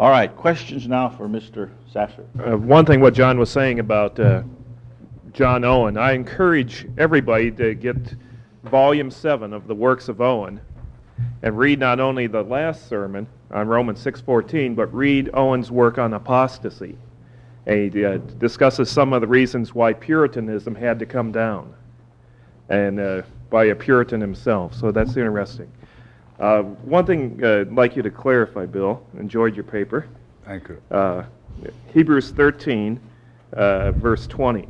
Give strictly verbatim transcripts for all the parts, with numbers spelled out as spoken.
All right, questions now for Mister Sasser. Uh, one thing what John was saying about uh, John Owen, I encourage everybody to get Volume seven of the works of Owen and read not only the last sermon on Romans six fourteen, but read Owen's work on apostasy. And he uh, discusses some of the reasons why Puritanism had to come down, and uh, by a Puritan himself, so that's interesting. Uh, one thing uh, I'd like you to clarify, Bill, enjoyed your paper. Thank you. Uh, Hebrews thirteen, uh, verse twenty.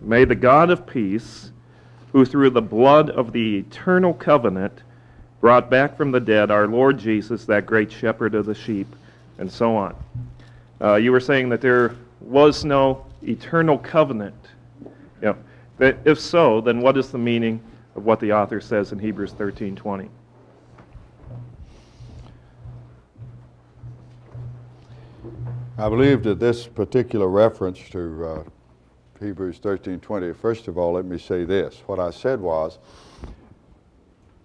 May the God of peace, who through the blood of the eternal covenant brought back from the dead our Lord Jesus, that great shepherd of the sheep, and so on. Uh, you were saying that there was no eternal covenant. You know, if so, then what is the meaning of what the author says in Hebrews thirteen twenty? I believe that this particular reference to uh, Hebrews thirteen twenty, first of all, let me say this. What I said was,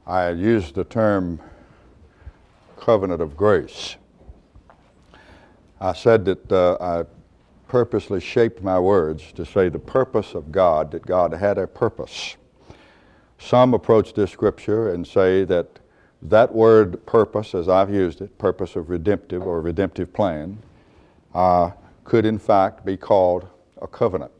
I used the term covenant of grace. I said that uh, I purposely shaped my words to say the purpose of God, that God had a purpose. Some approach this scripture and say that that word purpose, as I've used it, purpose of redemptive or redemptive plan, Uh, could in fact be called a covenant.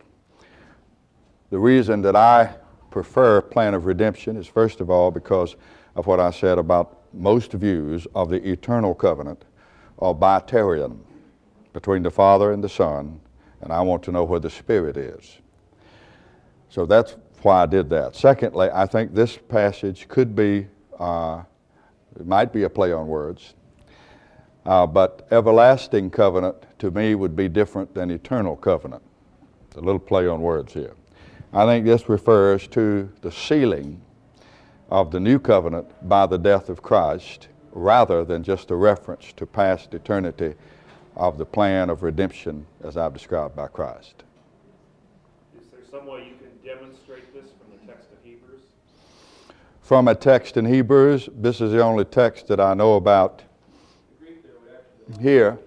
The reason that I prefer plan of redemption is, first of all, because of what I said about most views of the eternal covenant are biterian, between the Father and the Son, and I want to know where the Spirit is. So that's why I did that. Secondly, I think this passage could be, uh, it might be a play on words, Uh, but everlasting covenant to me would be different than eternal covenant. It's a little play on words here. I think this refers to the sealing of the new covenant by the death of Christ, rather than just a reference to past eternity of the plan of redemption as I've described by Christ. Is there some way you can demonstrate this from the text of Hebrews? From a text in Hebrews, this is the only text that I know about here.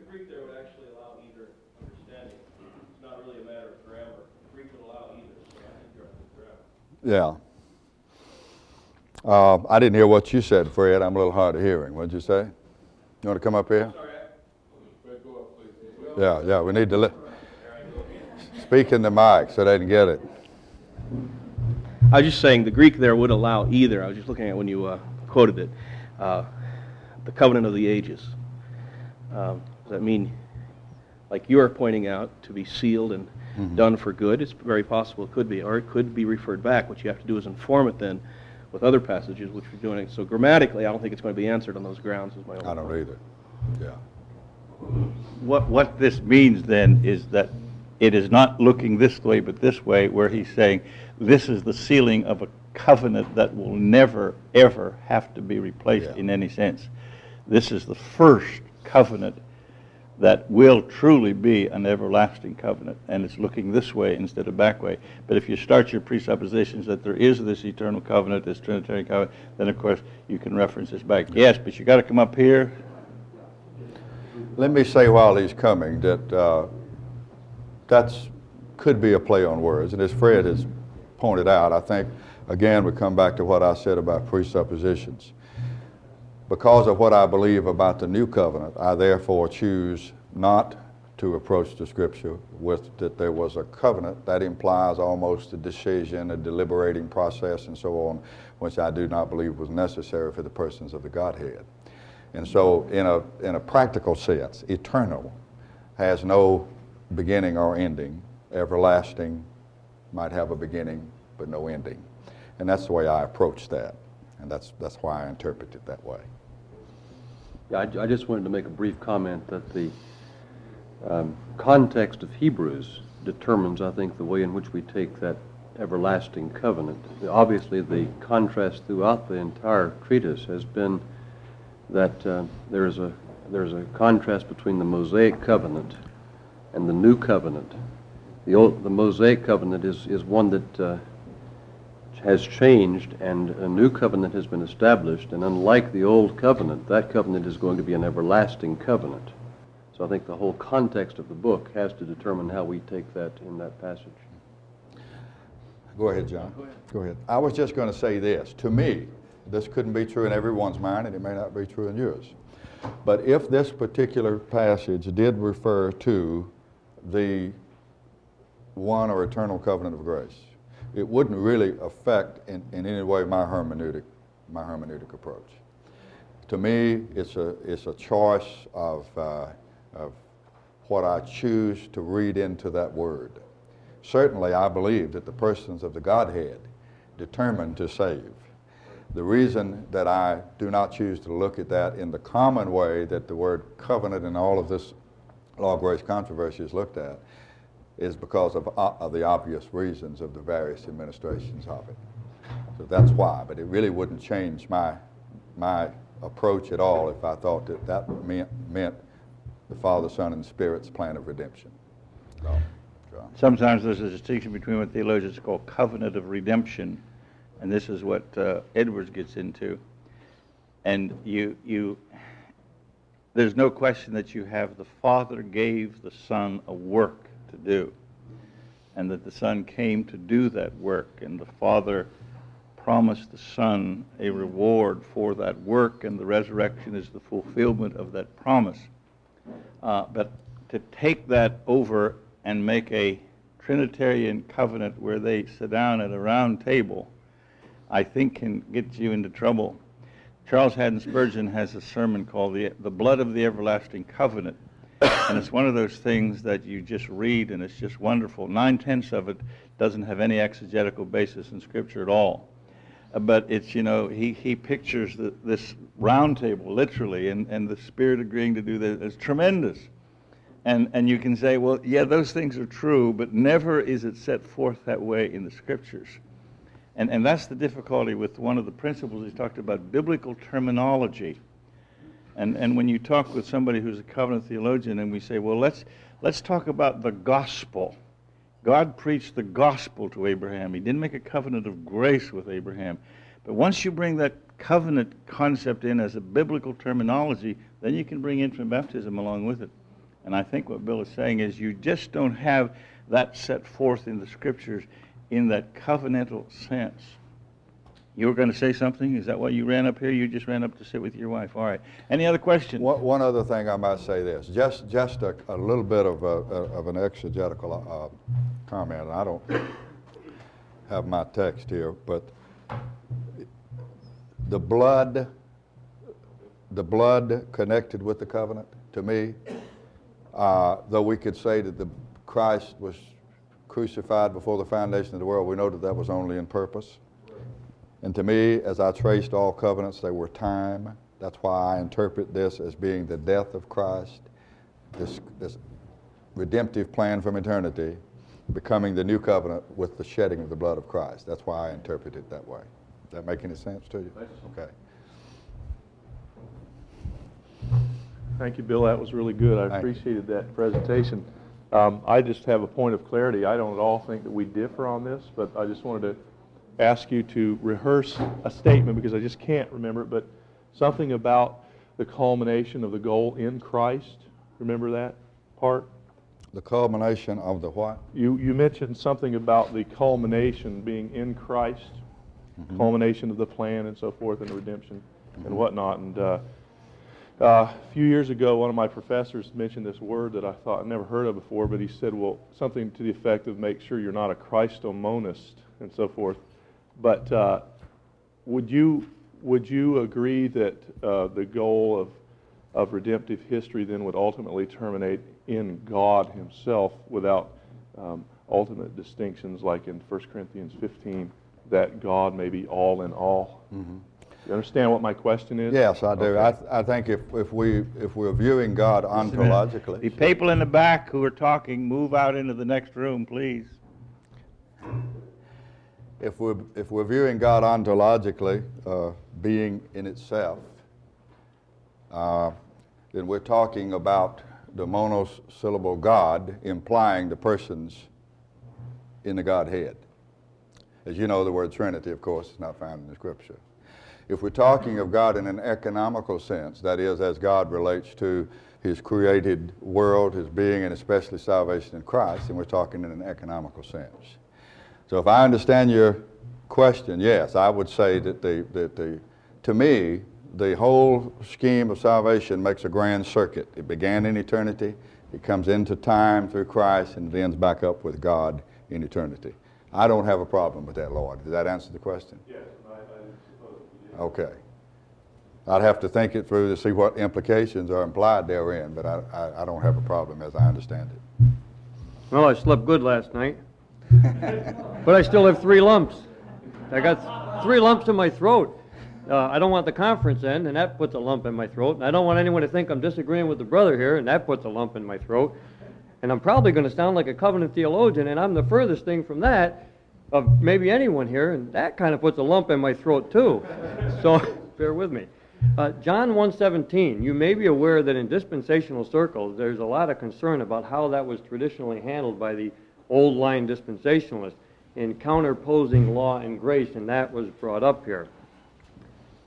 The Greek there would actually allow either understanding. It's not really a matter of grammar. The Greek would allow either. Yeah. Uh, I didn't hear what you said, Fred. I'm a little hard of hearing. What did you say? You want to come up here? Yeah, yeah. We need to li- speak in the mic so they can get it. I was just saying the Greek there would allow either. I was just looking at when you uh, quoted it. Uh, the covenant of the ages. Um, does that mean, like you are pointing out, to be sealed and mm-hmm. done for good? It's very possible it could be, or it could be referred back. What you have to do is inform it then with other passages, which we're doing. So grammatically, I don't think it's going to be answered on those grounds. Is my own I don't point. Either. Yeah. What what this means then is that it is not looking this way but this way, where he's saying this is the sealing of a covenant that will never ever have to be replaced yeah. in any sense. This is the first covenant that will truly be an everlasting covenant, and it's looking this way instead of back way. But if you start your presuppositions that there is this eternal covenant, this Trinitarian covenant, then of course you can reference this back. Yes, but you got to come up here. Let me say while he's coming that uh, that's could be a play on words, and as Fred has pointed out, I think again we come back to what I said about presuppositions. Because of what I believe about the new covenant, I therefore choose not to approach the scripture with that there was a covenant. That implies almost a decision, a deliberating process, and so on, which I do not believe was necessary for the persons of the Godhead. And so in a, in a practical sense, eternal has no beginning or ending. Everlasting might have a beginning, but no ending. And that's the way I approach that. And that's, that's why I interpret it that way. I, I just wanted to make a brief comment that the um, context of Hebrews determines, I think, the way in which we take that everlasting covenant. Obviously, the contrast throughout the entire treatise has been that uh, there is a there is a contrast between the Mosaic covenant and the New Covenant. The old, the Mosaic covenant is is one that uh, has changed and a new covenant has been established, and unlike the old covenant, that covenant is going to be an everlasting covenant. So I think the whole context of the book has to determine how we take that in that passage. Go ahead, John. Go ahead. Go ahead. I was just going to say this. To me, this couldn't be true in everyone's mind, and it may not be true in yours. But if this particular passage did refer to the one or eternal covenant of grace, it wouldn't really affect in, in any way my hermeneutic, my hermeneutic approach. To me, it's a, it's a choice of, uh, of what I choose to read into that word. Certainly, I believe that the persons of the Godhead determined to save. The reason that I do not choose to look at that in the common way that the word covenant in all of this law of grace controversy is looked at is because of, uh, of the obvious reasons of the various administrations of it. So that's why, but it really wouldn't change my, my approach at all if I thought that that meant, meant the Father, Son, and Spirit's plan of redemption. No. Sometimes there's a distinction between what theologians call covenant of redemption, and this is what uh, Edwards gets into. And you, you, there's no question that you have the Father gave the Son a work to do, and that the Son came to do that work, and the Father promised the Son a reward for that work, and the resurrection is the fulfillment of that promise. Uh, but to take that over and make a Trinitarian covenant where they sit down at a round table, I think can get you into trouble. Charles Haddon Spurgeon has a sermon called The, the Blood of the Everlasting Covenant, and it's one of those things that you just read and it's just wonderful. Nine-tenths of it doesn't have any exegetical basis in Scripture at all. Uh, but it's, you know, he, he pictures the, this round table literally, and, and the Spirit agreeing to do this is tremendous. And, and you can say, well, yeah, those things are true, but never is it set forth that way in the Scriptures. And, and that's the difficulty with one of the principles. He talked about biblical terminology. And, and when you talk with somebody who's a covenant theologian and we say, well, let's, let's talk about the gospel. God preached the gospel to Abraham. He didn't make a covenant of grace with Abraham. But once you bring that covenant concept in as a biblical terminology, then you can bring infant baptism along with it. And I think what Bill is saying is you just don't have that set forth in the Scriptures in that covenantal sense. You were going to say something? Is that why you ran up here? You just ran up to sit with your wife. All right. Any other question? One, one other thing I might say this. Just just a, a little bit of, a, of an exegetical uh, comment. I don't have my text here, but the blood, the blood connected with the covenant, to me, Uh, though we could say that the Christ was crucified before the foundation of the world, we know that that was only in purpose. And to me, as I traced all covenants, they were time. That's why I interpret this as being the death of Christ, this, this redemptive plan from eternity, becoming the new covenant with the shedding of the blood of Christ. That's why I interpret it that way. Does that make any sense to you? Okay. Thank you, Bill. That was really good. I appreciated that presentation. Um, I just have a point of clarity. I don't at all think that we differ on this, but I just wanted to ask you to rehearse a statement because I just can't remember it, but something about the culmination of the goal in Christ. Remember that part? The culmination of the what? You, you mentioned something about the culmination being in Christ, mm-hmm. culmination of the plan and so forth and the redemption mm-hmm. and whatnot. And, uh, Uh, a few years ago, one of my professors mentioned this word that I thought I'd never heard of before, but he said, well, something to the effect of make sure you're not a Christomonist and so forth. But uh, would you would you agree that uh, the goal of, of redemptive history then would ultimately terminate in God himself without um, ultimate distinctions like in First Corinthians fifteen, that God may be all in all? Mm-hmm. You understand what my question is? Yes, I do. Okay. I, th I think if, if, we, if we're viewing God ontologically... The people in the back who are talking, move out into the next room, please. If we're, if we're viewing God ontologically, uh, being in itself, uh, then we're talking about the monosyllable God, implying the persons in the Godhead. As you know, the word Trinity, of course, is not found in the Scripture. If we're talking of God in an economical sense, that is, as God relates to His created world, His being, and especially salvation in Christ, then we're talking in an economical sense. So if I understand your question, yes, I would say that, the, that the, to me, the whole scheme of salvation makes a grand circuit. It began in eternity, it comes into time through Christ, and it ends back up with God in eternity. I don't have a problem with that, Lord. Did that answer the question? Yes, I, I suppose you did. Okay. I'd have to think it through to see what implications are implied therein, but I, I, I don't have a problem as I understand it. Well, I slept good last night, but I still have three lumps. I got three lumps in my throat. Uh, I don't want the conference to end, and that puts a lump in my throat. And I don't want anyone to think I'm disagreeing with the brother here, and that puts a lump in my throat. And I'm probably going to sound like a covenant theologian, and I'm the furthest thing from that of maybe anyone here, and that kind of puts a lump in my throat too. So bear with me. Uh, John one seventeen, you may be aware that in dispensational circles there's a lot of concern about how that was traditionally handled by the old line dispensationalists in counterposing law and grace, and that was brought up here.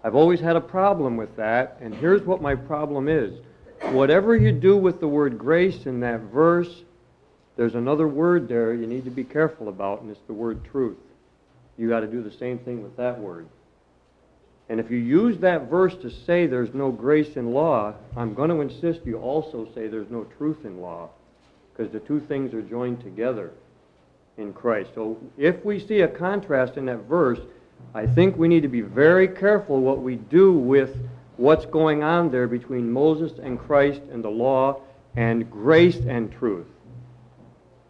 I've always had a problem with that, and here's what my problem is. Whatever you do with the word grace in that verse, there's another word there you need to be careful about, and it's the word truth. You got to do the same thing with that word. And if you use that verse to say there's no grace in law, I'm going to insist you also say there's no truth in law, because the two things are joined together in Christ. So if we see a contrast in that verse, I think we need to be very careful what we do with what's going on there between Moses and Christ and the law and grace and truth.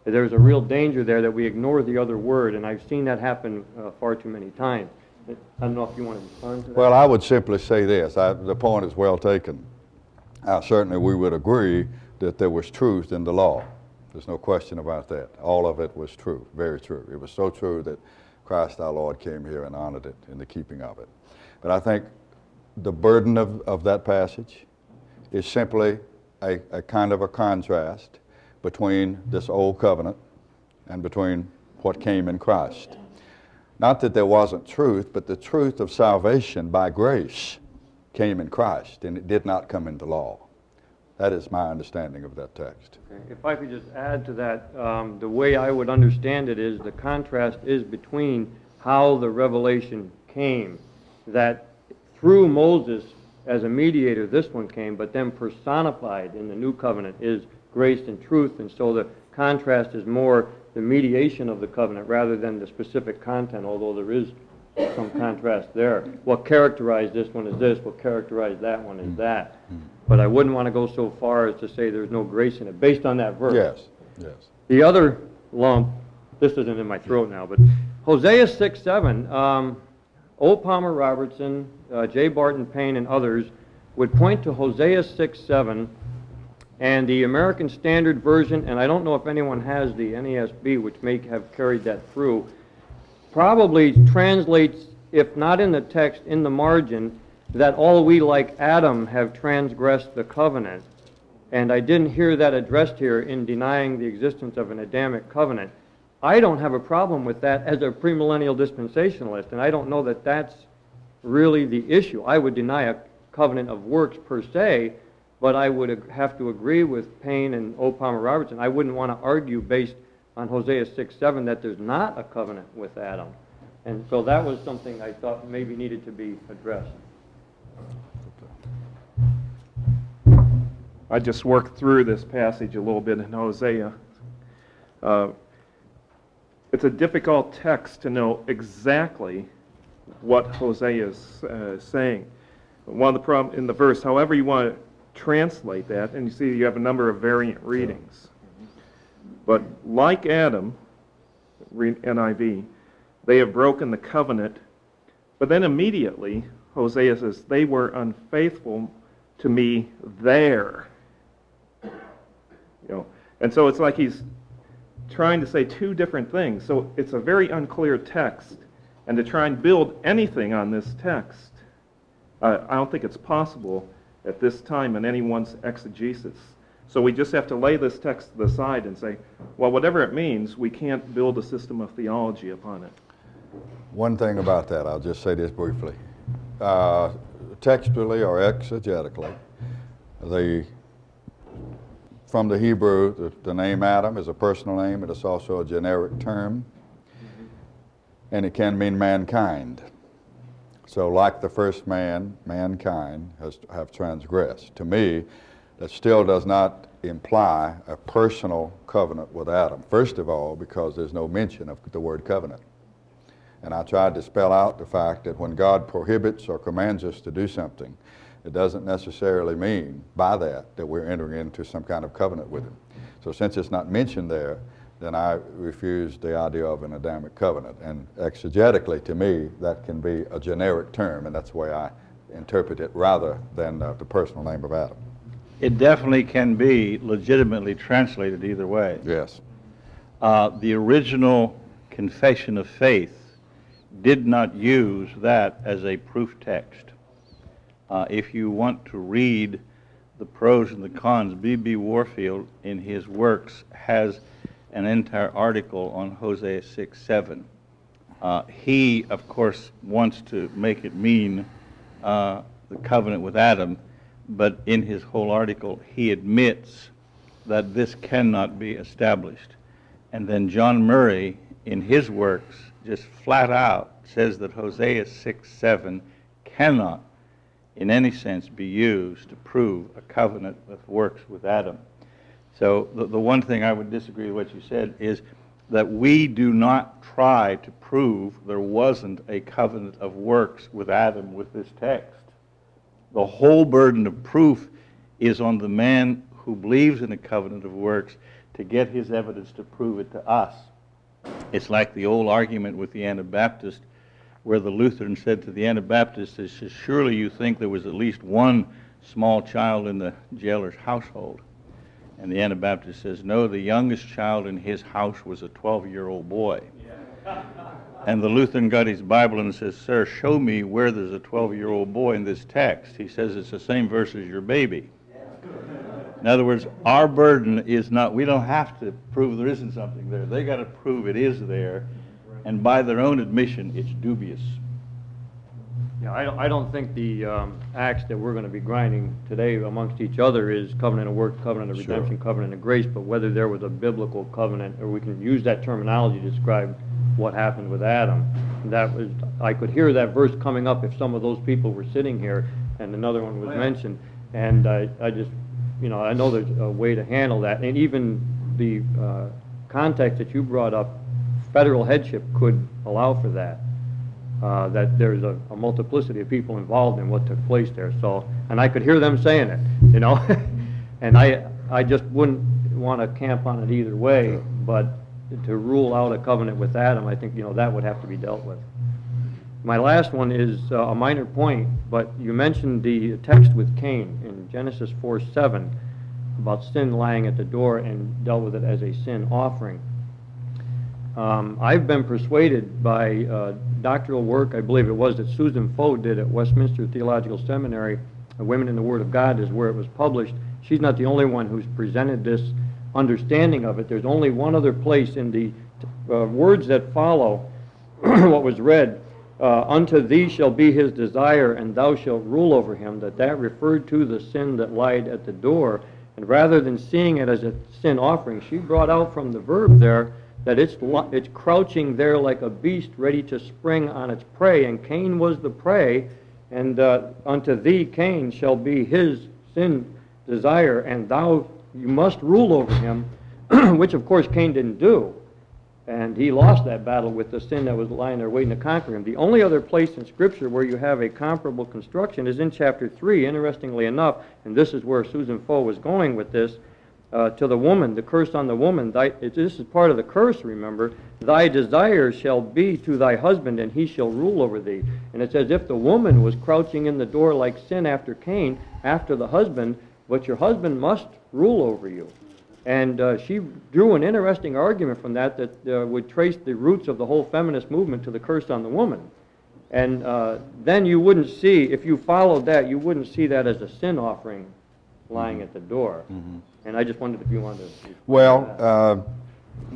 There's a real danger there that we ignore the other word, and I've seen that happen uh, far too many times. I don't know if you want to respond to that. Well, I would simply say this. I, the point is well taken. Uh, certainly we would agree that there was truth in the law. There's no question about that. All of it was true, very true. It was so true that Christ our Lord came here and honored it in the keeping of it. But I think the burden of, of that passage is simply a, a kind of a contrast between this old covenant and between what came in Christ. Not that there wasn't truth, but the truth of salvation by grace came in Christ, and it did not come into law. That is my understanding of that text. Okay. If I could just add to that, um, the way I would understand it is the contrast is between how the revelation came, that through Moses as a mediator this one came, but then personified in the new covenant is grace and truth, and so the contrast is more the mediation of the covenant rather than the specific content, although there is some contrast there. What characterized this one is this, what characterized that one is that. But I wouldn't want to go so far as to say there's no grace in it based on that verse. Yes, yes. The other lump, this isn't in my throat now, but Hosea six seven, um, O. Palmer Robertson, uh, J. Barton Payne, and others would point to Hosea six seven and the American Standard Version, and I don't know if anyone has the N A S B, which may have carried that through, probably translates, if not in the text, in the margin, that all we like Adam have transgressed the covenant. And I didn't hear that addressed here in denying the existence of an Adamic covenant. I don't have a problem with that as a premillennial dispensationalist, and I don't know that that's really the issue. I would deny a covenant of works per se, but I would have to agree with Payne and O. Palmer Robertson. I wouldn't want to argue based on Hosea six seven that there's not a covenant with Adam. And so that was something I thought maybe needed to be addressed. I just worked through this passage a little bit in Hosea. Uh, it's a difficult text to know exactly what Hosea is uh, saying. One of the problems in the verse, however you want to translate that, and you see you have a number of variant readings. But like Adam, N I V, they have broken the covenant, but then immediately Hosea says, they were unfaithful to me there. You know, and so it's like he's trying to say two different things. So it's a very unclear text, and to try and build anything on this text, uh, I don't think it's possible at this time in anyone's exegesis. So we just have to lay this text to the side and say, well, whatever it means, we can't build a system of theology upon it. One thing about that, I'll just say this briefly. Uh, textually or exegetically, the, from the Hebrew, the, the name Adam is a personal name, but it's also a generic term, and it can mean mankind. So like the first man, mankind has have transgressed. To me, that still does not imply a personal covenant with Adam. First of all, because there's no mention of the word covenant. And I tried to spell out the fact that when God prohibits or commands us to do something, it doesn't necessarily mean by that that we're entering into some kind of covenant with him. So since it's not mentioned there, then I refuse the idea of an Adamic covenant. And exegetically, to me, that can be a generic term, and that's the way I interpret it rather than uh, the personal name of Adam. It definitely can be legitimately translated either way. Yes. Uh, the original Confession of Faith did not use that as a proof text. Uh, if you want to read the pros and the cons, B B Warfield in his works has an entire article on Hosea six seven. Uh, he, of course, wants to make it mean uh, the covenant with Adam, but in his whole article, he admits that this cannot be established. And then John Murray, in his works, just flat out says that Hosea six seven cannot, in any sense, be used to prove a covenant that works with Adam. So the, the one thing I would disagree with what you said is that we do not try to prove there wasn't a covenant of works with Adam with this text. The whole burden of proof is on the man who believes in a covenant of works to get his evidence to prove it to us. It's like the old argument with the Anabaptist where the Lutheran said to the Anabaptist, surely you think there was at least one small child in the jailer's household. And the Anabaptist says, no, the youngest child in his house was a twelve-year-old boy. Yeah. And the Lutheran got his Bible and says, sir, show me where there's a twelve-year-old boy in this text. He says it's the same verse as your baby. Yeah. In other words, our burden is not, we don't have to prove there isn't something there. They got to prove it is there, and by their own admission, it's dubious. Yeah, I don't, I don't think the um, axe that we're going to be grinding today amongst each other is covenant of works, covenant of redemption, sure. Covenant of grace, but whether there was a biblical covenant, or we can use that terminology to describe what happened with Adam. That was, I could hear that verse coming up if some of those people were sitting here, and another one was mentioned, and I, I just, you know, I know there's a way to handle that, and even the uh, context that you brought up, federal headship could allow for that. Uh, that there's a, a multiplicity of people involved in what took place there. So, and I could hear them saying it, you know, and I I just wouldn't want to camp on it either way, sure. But to rule out a covenant with Adam, I think, you know, that would have to be dealt with. My last one is uh, a minor point, but you mentioned the text with Cain in Genesis four seven about sin lying at the door and dealt with it as a sin offering. Um, I've been persuaded by uh, doctoral work, I believe it was, that Susan Foe did at Westminster Theological Seminary, Women in the Word of God is where it was published. She's not the only one who's presented this understanding of it. There's only one other place in the uh, words that follow what was read, uh, unto thee shall be his desire, and thou shalt rule over him, that that referred to the sin that lied at the door. And rather than seeing it as a sin offering, she brought out from the verb there that it's it's crouching there like a beast ready to spring on its prey, and Cain was the prey, and uh, unto thee, Cain, shall be his sin desire, and thou, you must rule over him, which, of course, Cain didn't do, and he lost that battle with the sin that was lying there waiting to conquer him. The only other place in Scripture where you have a comparable construction is in chapter three, interestingly enough, and this is where Susan Foe was going with this, Uh, to the woman, the curse on the woman, thy, it, this is part of the curse, remember, thy desire shall be to thy husband, and he shall rule over thee. And it's as if the woman was crouching in the door like sin after Cain, after the husband, but your husband must rule over you. And uh, she drew an interesting argument from that that uh, would trace the roots of the whole feminist movement to the curse on the woman. And uh, then you wouldn't see, if you followed that, you wouldn't see that as a sin offering lying at the door. Mm-hmm. And I just wondered if you wanted to... Well, uh,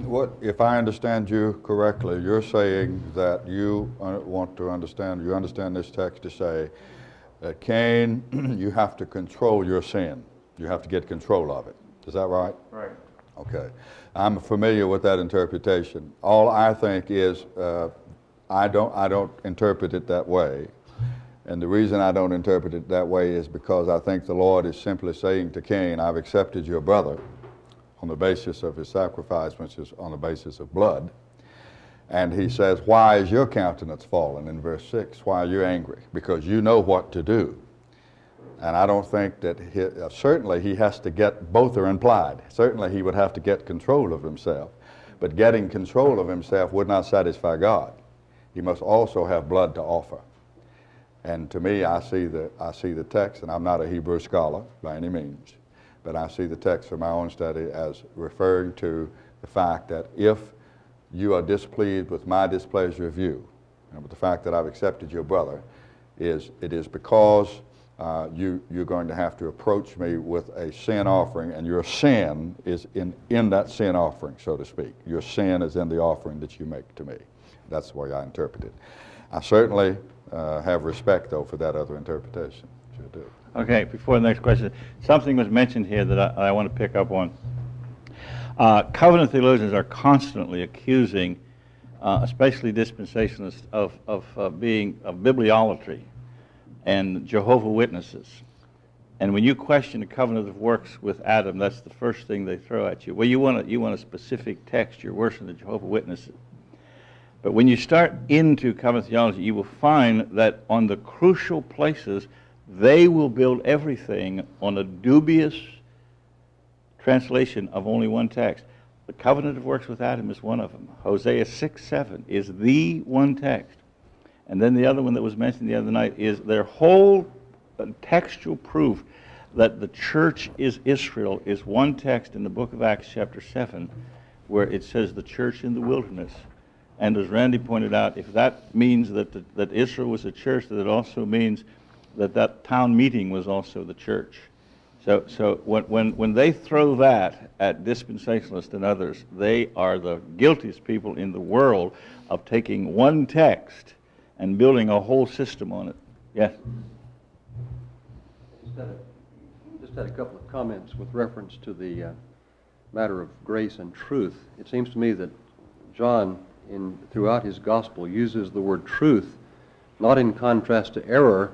what, if I understand you correctly, you're saying that you want to understand, you understand this text to say that Cain, you have to control your sin. You have to get control of it. Is that right? Right. Okay. I'm familiar with that interpretation. All I think is uh, I don't, I don't interpret it that way. And the reason I don't interpret it that way is because I think the Lord is simply saying to Cain, I've accepted your brother on the basis of his sacrifice, which is on the basis of blood. And he says, why is your countenance fallen in verse six? Why are you angry? Because you know what to do. And I don't think that, he, uh, certainly he has to get, both are implied. Certainly he would have to get control of himself. But getting control of himself would not satisfy God. He must also have blood to offer. And to me, I see the, I see the text, and I'm not a Hebrew scholar by any means, but I see the text from my own study as referring to the fact that if you are displeased with my displeasure of you, and with the fact that I've accepted your brother, is it is because uh, you, you're going to have to approach me with a sin offering, and your sin is in, in that sin offering, so to speak. Your sin is in the offering that you make to me. That's the way I interpret it. I certainly uh, have respect, though, for that other interpretation. Sure do. Okay, before the next question, something was mentioned here that I, I want to pick up on. Uh, covenant theologians are constantly accusing, uh, especially dispensationalists, of, of uh, being of bibliolatry and Jehovah's Witnesses. And when you question the covenant of works with Adam, that's the first thing they throw at you. Well, you want a, you want a specific text, you're worse than the Jehovah's Witnesses. But when you start into covenant theology, you will find that on the crucial places, they will build everything on a dubious translation of only one text. The covenant of works with Adam is one of them. Hosea six seven is the one text. And then the other one that was mentioned the other night is their whole textual proof that the church is Israel is one text in the book of Acts chapter seven where it says the church in the wilderness. And as Randy pointed out, if that means that, the, that Israel was a church, that it also means that that town meeting was also the church. So, so when, when, when they throw that at dispensationalists and others, they are the guiltiest people in the world of taking one text and building a whole system on it. Yes? Just had a, just had a couple of comments with reference to the uh, matter of grace and truth. It seems to me that John, in, throughout his gospel, uses the word truth, not in contrast to error,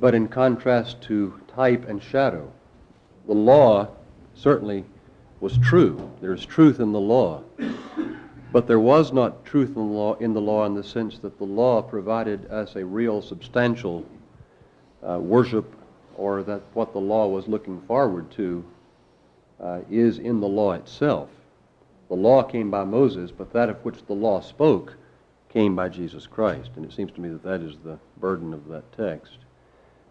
but in contrast to type and shadow. The law certainly was true. There is truth in the law. But there was not truth in the law in the law in the sense that the law provided us a real substantial uh, worship, or that what the law was looking forward to uh, is in the law itself. The law came by Moses, but that of which the law spoke came by Jesus Christ. And it seems to me that that is the burden of that text.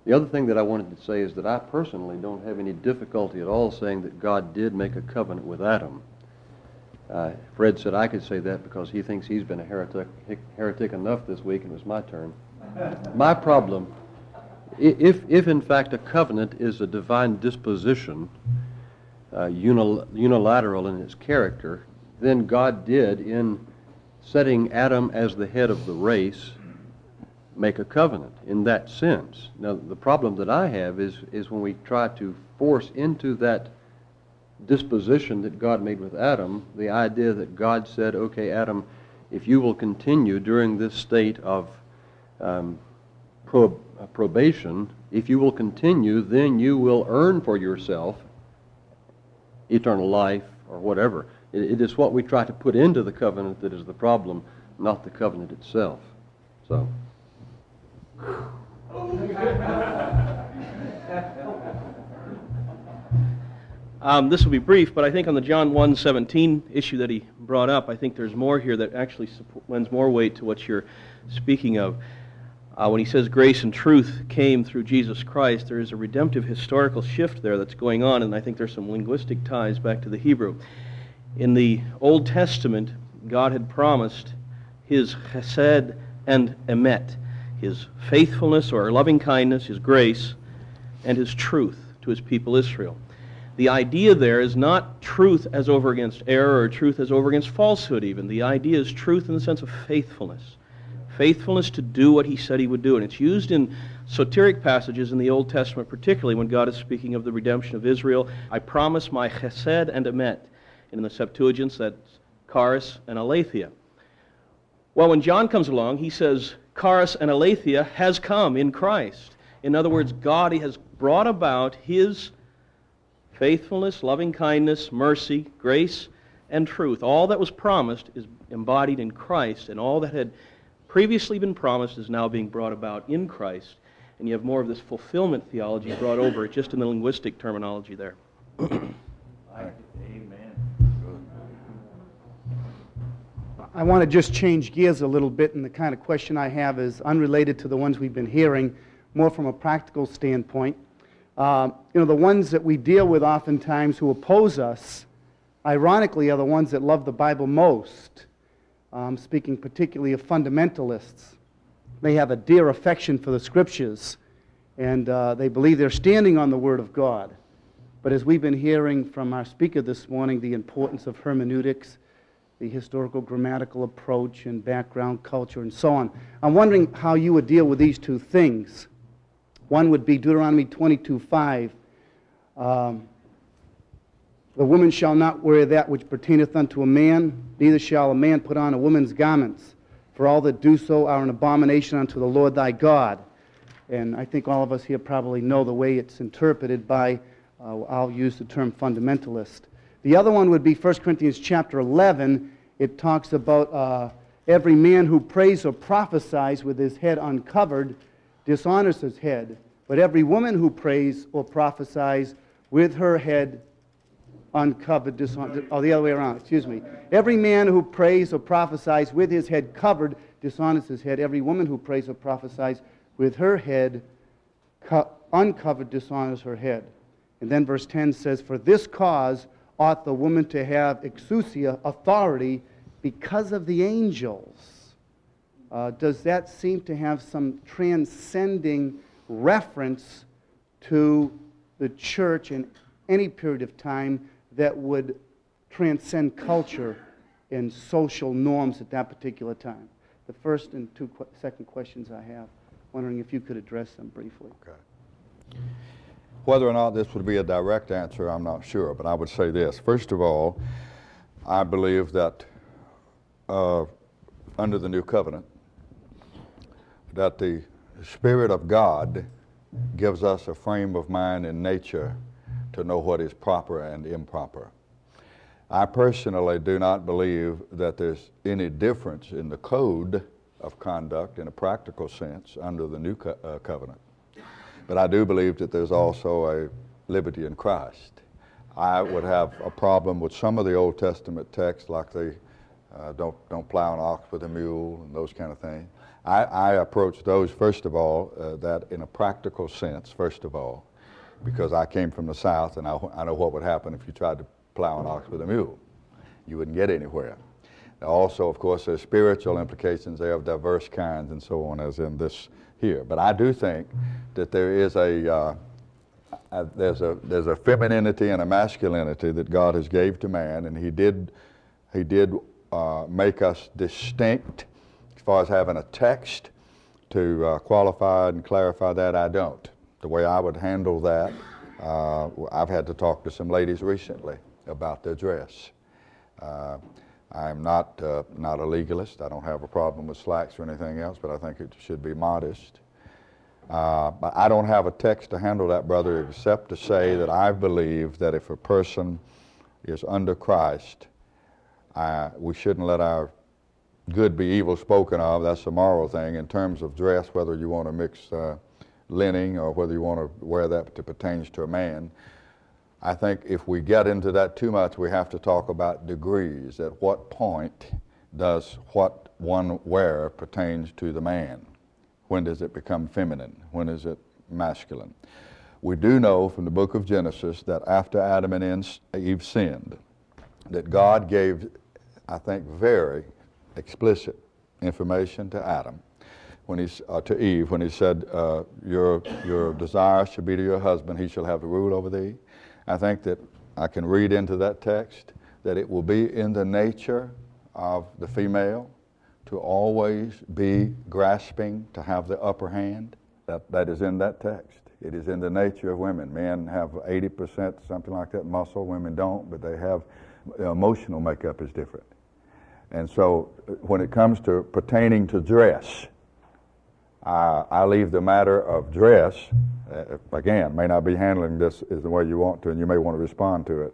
The other thing that I wanted to say is that I personally don't have any difficulty at all saying that God did make a covenant with Adam. Uh, Fred said I could say that because he thinks he's been a heretic, heretic enough this week, and it was my turn. My problem, if, if in fact a covenant is a divine disposition, Uh, unil- unilateral in its character, then God did, in setting Adam as the head of the race, make a covenant in that sense. Now, the problem that I have is, is when we try to force into that disposition that God made with Adam, the idea that God said, okay, Adam, if you will continue during this state of um, prob- probation, if you will continue, then you will earn for yourself eternal life or whatever. It, it is what we try to put into the covenant that is the problem, not the covenant itself. So. um, this will be brief, but I think on the John one seventeen issue that he brought up, I think there's more here that actually support, lends more weight to what you're speaking of. Uh, when he says grace and truth came through Jesus Christ, there is a redemptive historical shift there that's going on, and I think there's some linguistic ties back to the Hebrew. In the Old Testament, God had promised his chesed and emet, his faithfulness or loving kindness, his grace, and his truth to his people Israel. The idea there is not truth as over against error or truth as over against falsehood even. The idea is truth in the sense of faithfulness. Faithfulness to do what he said he would do. And it's used in soteric passages in the Old Testament, particularly when God is speaking of the redemption of Israel. I promise my chesed and emet. And in the Septuagint, that's charis and aletheia. Well, when John comes along, he says charis and aletheia has come in Christ. In other words, God has brought about his faithfulness, loving kindness, mercy, grace, and truth. All that was promised is embodied in Christ, and all that had previously been promised is now being brought about in Christ. And you have more of this fulfillment theology brought over, just in the linguistic terminology there. Amen. I want to just change gears a little bit, and the kind of question I have is unrelated to the ones we've been hearing, more from a practical standpoint. Uh, you know, the ones that we deal with oftentimes who oppose us, ironically, are the ones that love the Bible most. Um, speaking particularly of fundamentalists. They have a dear affection for the Scriptures, and uh, they believe they're standing on the Word of God. But as we've been hearing from our speaker this morning, the importance of hermeneutics, the historical grammatical approach, and background culture, and so on. I'm wondering how you would deal with these two things. One would be Deuteronomy twenty-two five. Um, the woman shall not wear that which pertaineth unto a man, neither shall a man put on a woman's garments, for all that do so are an abomination unto the Lord thy God. And I think all of us here probably know the way it's interpreted by, uh, I'll use the term fundamentalist. The other one would be First Corinthians chapter eleven. It talks about uh, every man who prays or prophesies with his head uncovered dishonors his head, but every woman who prays or prophesies with her head uncovered dishonored. Oh, the other way around, excuse me. Every man who prays or prophesies with his head covered dishonors his head. Every woman who prays or prophesies with her head uncovered dishonors her head. And then verse ten says, for this cause ought the woman to have exousia, authority, because of the angels. Uh, does that seem to have some transcending reference to the church in any period of time that would transcend culture and social norms at that particular time? The first and two qu second questions I have, wondering if you could address them briefly. Okay. Whether or not this would be a direct answer, I'm not sure, but I would say this. First of all, I believe that uh, under the new covenant, that the Spirit of God gives us a frame of mind and nature to know what is proper and improper. I personally do not believe that there's any difference in the code of conduct in a practical sense under the new co uh, covenant. But I do believe that there's also a liberty in Christ. I would have a problem with some of the Old Testament texts, like the uh, don't, don't plow an ox with a mule and those kind of things. I, I approach those, first of all, uh, that in a practical sense, first of all, because I came from the South, and I, I know what would happen if you tried to plow an ox with a mule. You wouldn't get anywhere. Now also, of course, there's spiritual implications there of diverse kinds and so on, as in this here. But I do think that there is a, uh, a, there's a, there's a femininity and a masculinity that God has gave to man, and he did, he did uh, make us distinct. As far as having a text to uh, qualify and clarify that, I don't. The way I would handle that, uh, I've had to talk to some ladies recently about their dress. Uh, I'm not, uh, not a legalist. I don't have a problem with slacks or anything else, but I think it should be modest. Uh, but I don't have a text to handle that, brother, except to say that I believe that if a person is under Christ, I, we shouldn't let our good be evil spoken of. That's a moral thing. In terms of dress, whether you want to mix uh, linen or whether you want to wear that that pertains to a man, I think if we get into that too much, we have to talk about degrees. At what point does what one wear pertains to the man? When does it become feminine? When is it masculine? We do know from the book of Genesis that after Adam and Eve sinned, that God gave, I think, very explicit information to Adam, when he, uh, to Eve, when he said, uh, your, your desire shall be to your husband, he shall have the rule over thee. I think that I can read into that text that it will be in the nature of the female to always be grasping, to have the upper hand. That, that is in that text. It is in the nature of women. Men have eighty percent, something like that, muscle. Women don't, but they have, the emotional makeup is different. And so when it comes to pertaining to dress, I, I leave the matter of dress, uh, again, may not be handling this is the way you want to, and you may want to respond to it.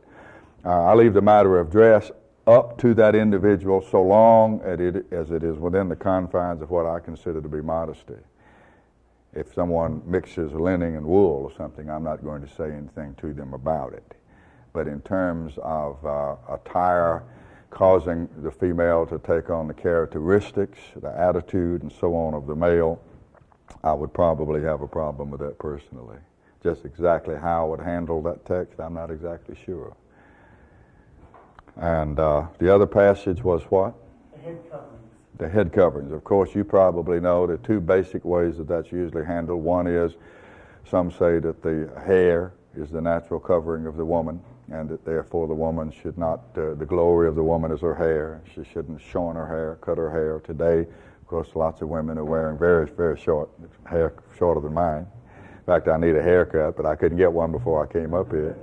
Uh, I leave the matter of dress up to that individual so long as it, as it is within the confines of what I consider to be modesty. If someone mixes linen and wool or something, I'm not going to say anything to them about it. But in terms of uh, attire causing the female to take on the characteristics, the attitude, and so on of the male, I would probably have a problem with that personally. Just exactly how I would handle that text, I'm not exactly sure. And uh, the other passage was what? The head coverings. The head coverings. Of course, you probably know the two basic ways that that's usually handled. One is, some say that the hair is the natural covering of the woman, and that therefore the woman should not, uh, the glory of the woman is her hair. She shouldn't shorn her hair, cut her hair. Today, of course, lots of women are wearing very, very short hair, shorter than mine. In fact, I need a haircut, but I couldn't get one before I came up here.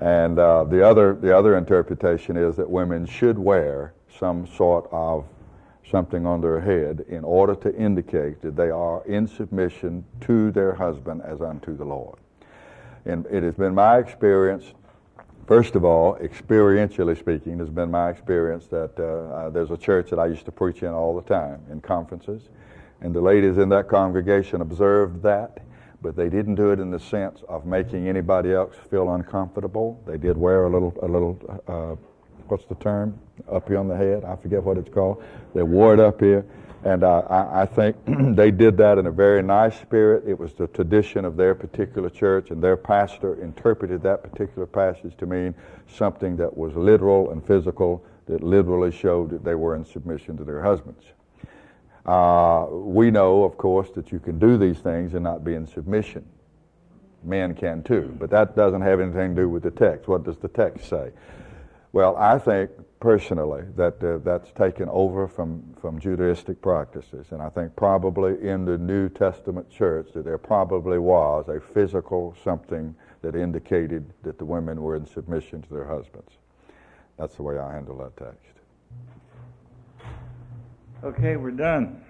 And uh, the other, the other interpretation is that women should wear some sort of something on their head in order to indicate that they are in submission to their husband as unto the Lord. And it has been my experience, first of all, experientially speaking, it has been my experience that uh, uh, there's a church that I used to preach in all the time, in conferences, and the ladies in that congregation observed that, but they didn't do it in the sense of making anybody else feel uncomfortable. They did wear a little, a little uh, what's the term, up here on the head? I forget what it's called. They wore it up here, and uh, I, I think they did that in a very nice spirit. It was the tradition of their particular church, and their pastor interpreted that particular passage to mean something that was literal and physical, that literally showed that they were in submission to their husbands. Uh, we know, of course, that you can do these things and not be in submission. Men can too, but that doesn't have anything to do with the text. What does the text say? Well, I think personally that uh, that's taken over from, from Judaistic practices, and I think probably in the New Testament church that there probably was a physical something that indicated that the women were in submission to their husbands. That's the way I handle that text. Okay, we're done.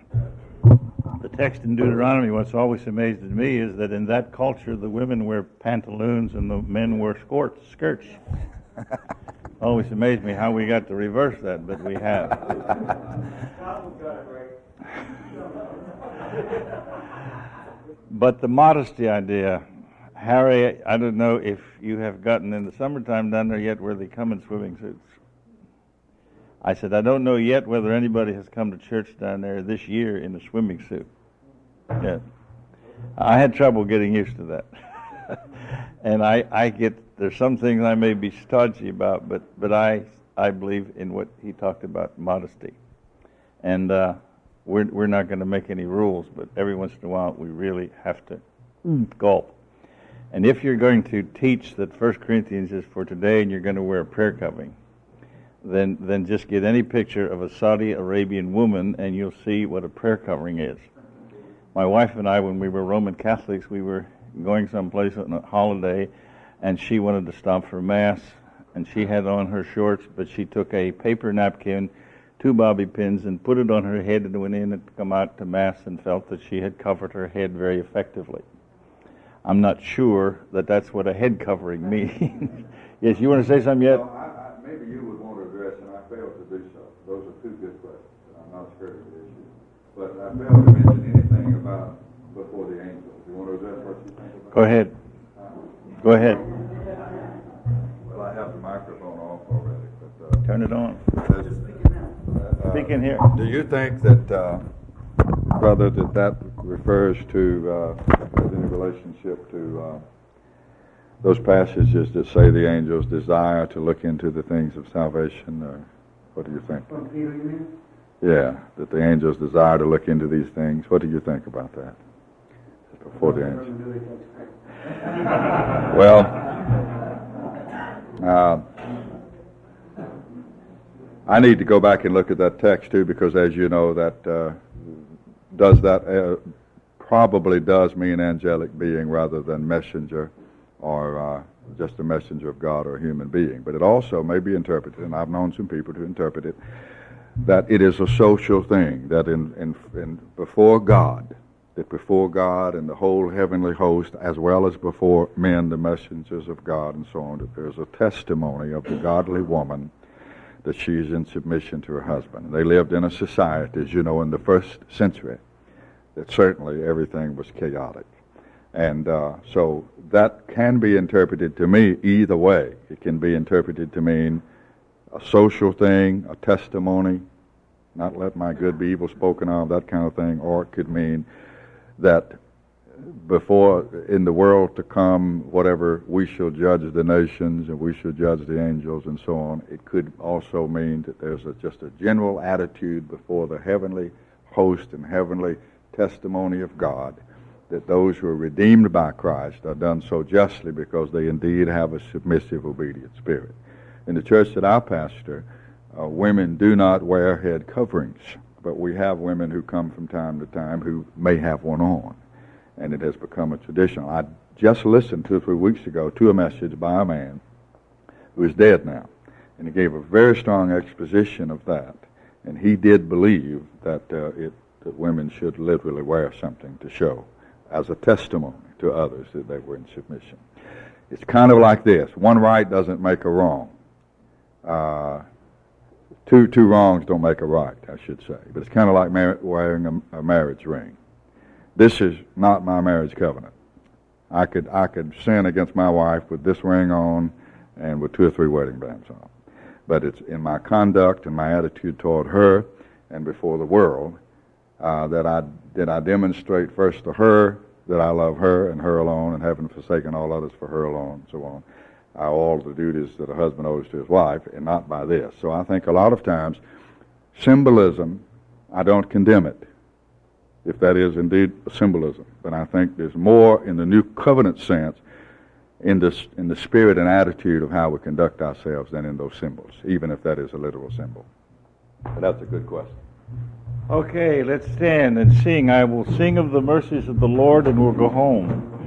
The text in Deuteronomy, what's always amazed at me is that in that culture the women wear pantaloons and the men wear skirts. Always amazed me how we got to reverse that, but we have. But the modesty idea, Harry, I don't know if you have gotten in the summertime down there yet where they come in swimming suits. I said, I don't know yet whether anybody has come to church down there this year in a swimming suit. Yeah. I had trouble getting used to that. And I, I get... There's some things I may be stodgy about, but, but I, I believe in what he talked about, modesty. And uh, we're, we're not going to make any rules, but every once in a while we really have to gulp. And if you're going to teach that First Corinthians is for today and you're going to wear a prayer covering, then, then just get any picture of a Saudi Arabian woman and you'll see what a prayer covering is. My wife and I, when we were Roman Catholics, we were going someplace on a holiday, and she wanted to stop for Mass, and she had on her shorts, but she took a paper napkin, two bobby pins, and put it on her head and went in and come out to Mass and felt that she had covered her head very effectively. I'm not sure that that's what a head covering means. Yes, you want to say something yet? No, I, I, maybe you would want to address, and I failed to do so. Those are two good questions. I'm not sure of the issue. But I failed to mention anything about before the angels. You want to address what you think about? Go ahead. Go ahead. Well, I have the microphone off already. But, uh, turn it on. Uh, Speak in here. Do you think that, uh, brother, that that refers to uh, any relationship to uh, those passages that say the angels desire to look into the things of salvation? Or what do you think? From Peter, you mean? Yeah, that the angels desire to look into these things. What do you think about that? Before the angels. Well, Uh, I need to go back and look at that text too, because as you know, that uh, does that uh, probably does mean angelic being rather than messenger, or uh, just a messenger of God or a human being. But it also may be interpreted, and I've known some people to interpret it, that it is a social thing, that in, in, in before God, that before God and the whole heavenly host, as well as before men, the messengers of God and so on, that there's a testimony of the godly woman that she's in submission to her husband. They lived in a society, as you know, in the first century, that certainly everything was chaotic. And uh, so that can be interpreted to me either way. It can be interpreted to mean a social thing, a testimony, not let my good be evil spoken of, that kind of thing, or it could mean that before, in the world to come, whatever, we shall judge the nations and we shall judge the angels and so on. It could also mean that there's a, just a general attitude before the heavenly host and heavenly testimony of God, that those who are redeemed by Christ are done so justly because they indeed have a submissive, obedient spirit. In the church that I pastor, uh, women do not wear head coverings, but we have women who come from time to time who may have one on, and it has become a tradition. I just listened two or three weeks ago to a message by a man who is dead now, and he gave a very strong exposition of that, and he did believe that, uh, it, that women should literally wear something to show as a testimony to others that they were in submission. It's kind of like this. One right doesn't make a wrong. Uh, two two wrongs don't make a right, I should say. But it's kind of like mar- wearing a, a marriage ring. This is not my marriage covenant. I could, I could sin against my wife with this ring on and with two or three wedding bands on. But it's in my conduct and my attitude toward her and before the world uh, that I Did I demonstrate first to her that I love her and her alone, and having forsaken all others for her alone, and so on. I all the duties that a husband owes to his wife, and not by this. So I think a lot of times, symbolism, I don't condemn it, if that is indeed symbolism. But I think there's more in the new covenant sense, in the, in the spirit and attitude of how we conduct ourselves than in those symbols, even if that is a literal symbol. But that's a good question. Okay, let's stand and sing. I will sing of the mercies of the Lord, and we'll go home.